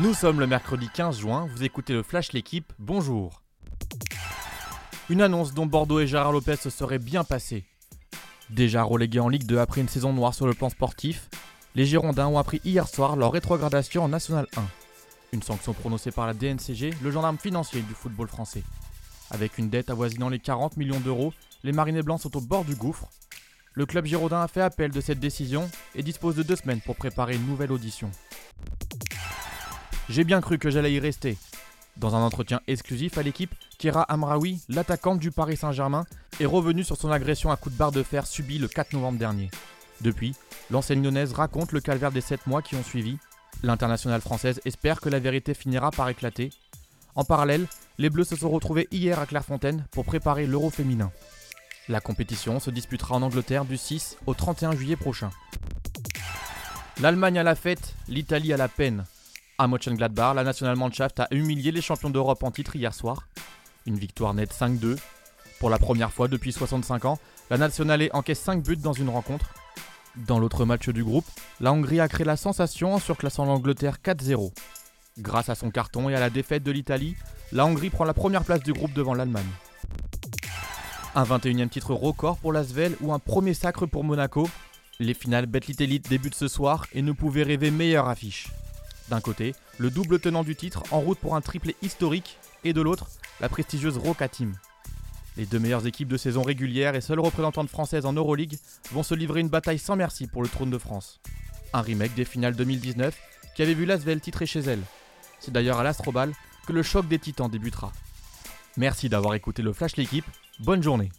Nous sommes le mercredi 15 juin, vous écoutez le Flash L'équipe, bonjour. Une annonce dont Bordeaux et Gérard Lopez se seraient bien passés. Déjà relégués en Ligue 2 après une saison noire sur le plan sportif, les Girondins ont appris hier soir leur rétrogradation en National 1. Une sanction prononcée par la DNCG, le gendarme financier du football français. Avec une dette avoisinant les 40 millions d'euros, les Marinés Blancs sont au bord du gouffre. Le club Girondin a fait appel de cette décision et dispose de 2 semaines pour préparer une nouvelle audition. J'ai bien cru que j'allais y rester. Dans un entretien exclusif à l'équipe, Keira Hamraoui, l'attaquante du Paris Saint-Germain, est revenue sur son agression à coups de barre de fer subie le 4 novembre dernier. Depuis, l'ancienne lyonnaise raconte le calvaire des 7 mois qui ont suivi. L'internationale française espère que la vérité finira par éclater. En parallèle, les Bleus se sont retrouvés hier à Clairefontaine pour préparer l'Euro féminin. La compétition se disputera en Angleterre du 6 au 31 juillet prochain. L'Allemagne à la fête, l'Italie à la peine. À Mönchengladbach, la Nationalmannschaft a humilié les champions d'Europe en titre hier soir. Une victoire nette 5-2. Pour la première fois depuis 65 ans, la Nationale encaisse 5 buts dans une rencontre. Dans l'autre match du groupe, la Hongrie a créé la sensation en surclassant l'Angleterre 4-0. Grâce à son carton et à la défaite de l'Italie, la Hongrie prend la première place du groupe devant l'Allemagne. Un 21e titre record pour l'Asvel ou un premier sacre pour Monaco. Les finales Betclic Elite débutent ce soir et ne pouvaient rêver meilleure affiche. D'un côté, le double tenant du titre en route pour un triplé historique, et de l'autre, la prestigieuse Roca Team. Les deux meilleures équipes de saison régulière et seules représentantes françaises en Euroleague vont se livrer une bataille sans merci pour le trône de France. Un remake des finales 2019 qui avait vu l'Asvel titrer chez elle. C'est d'ailleurs à l'Astrobal que le choc des Titans débutera. Merci d'avoir écouté le Flash L'équipe, bonne journée.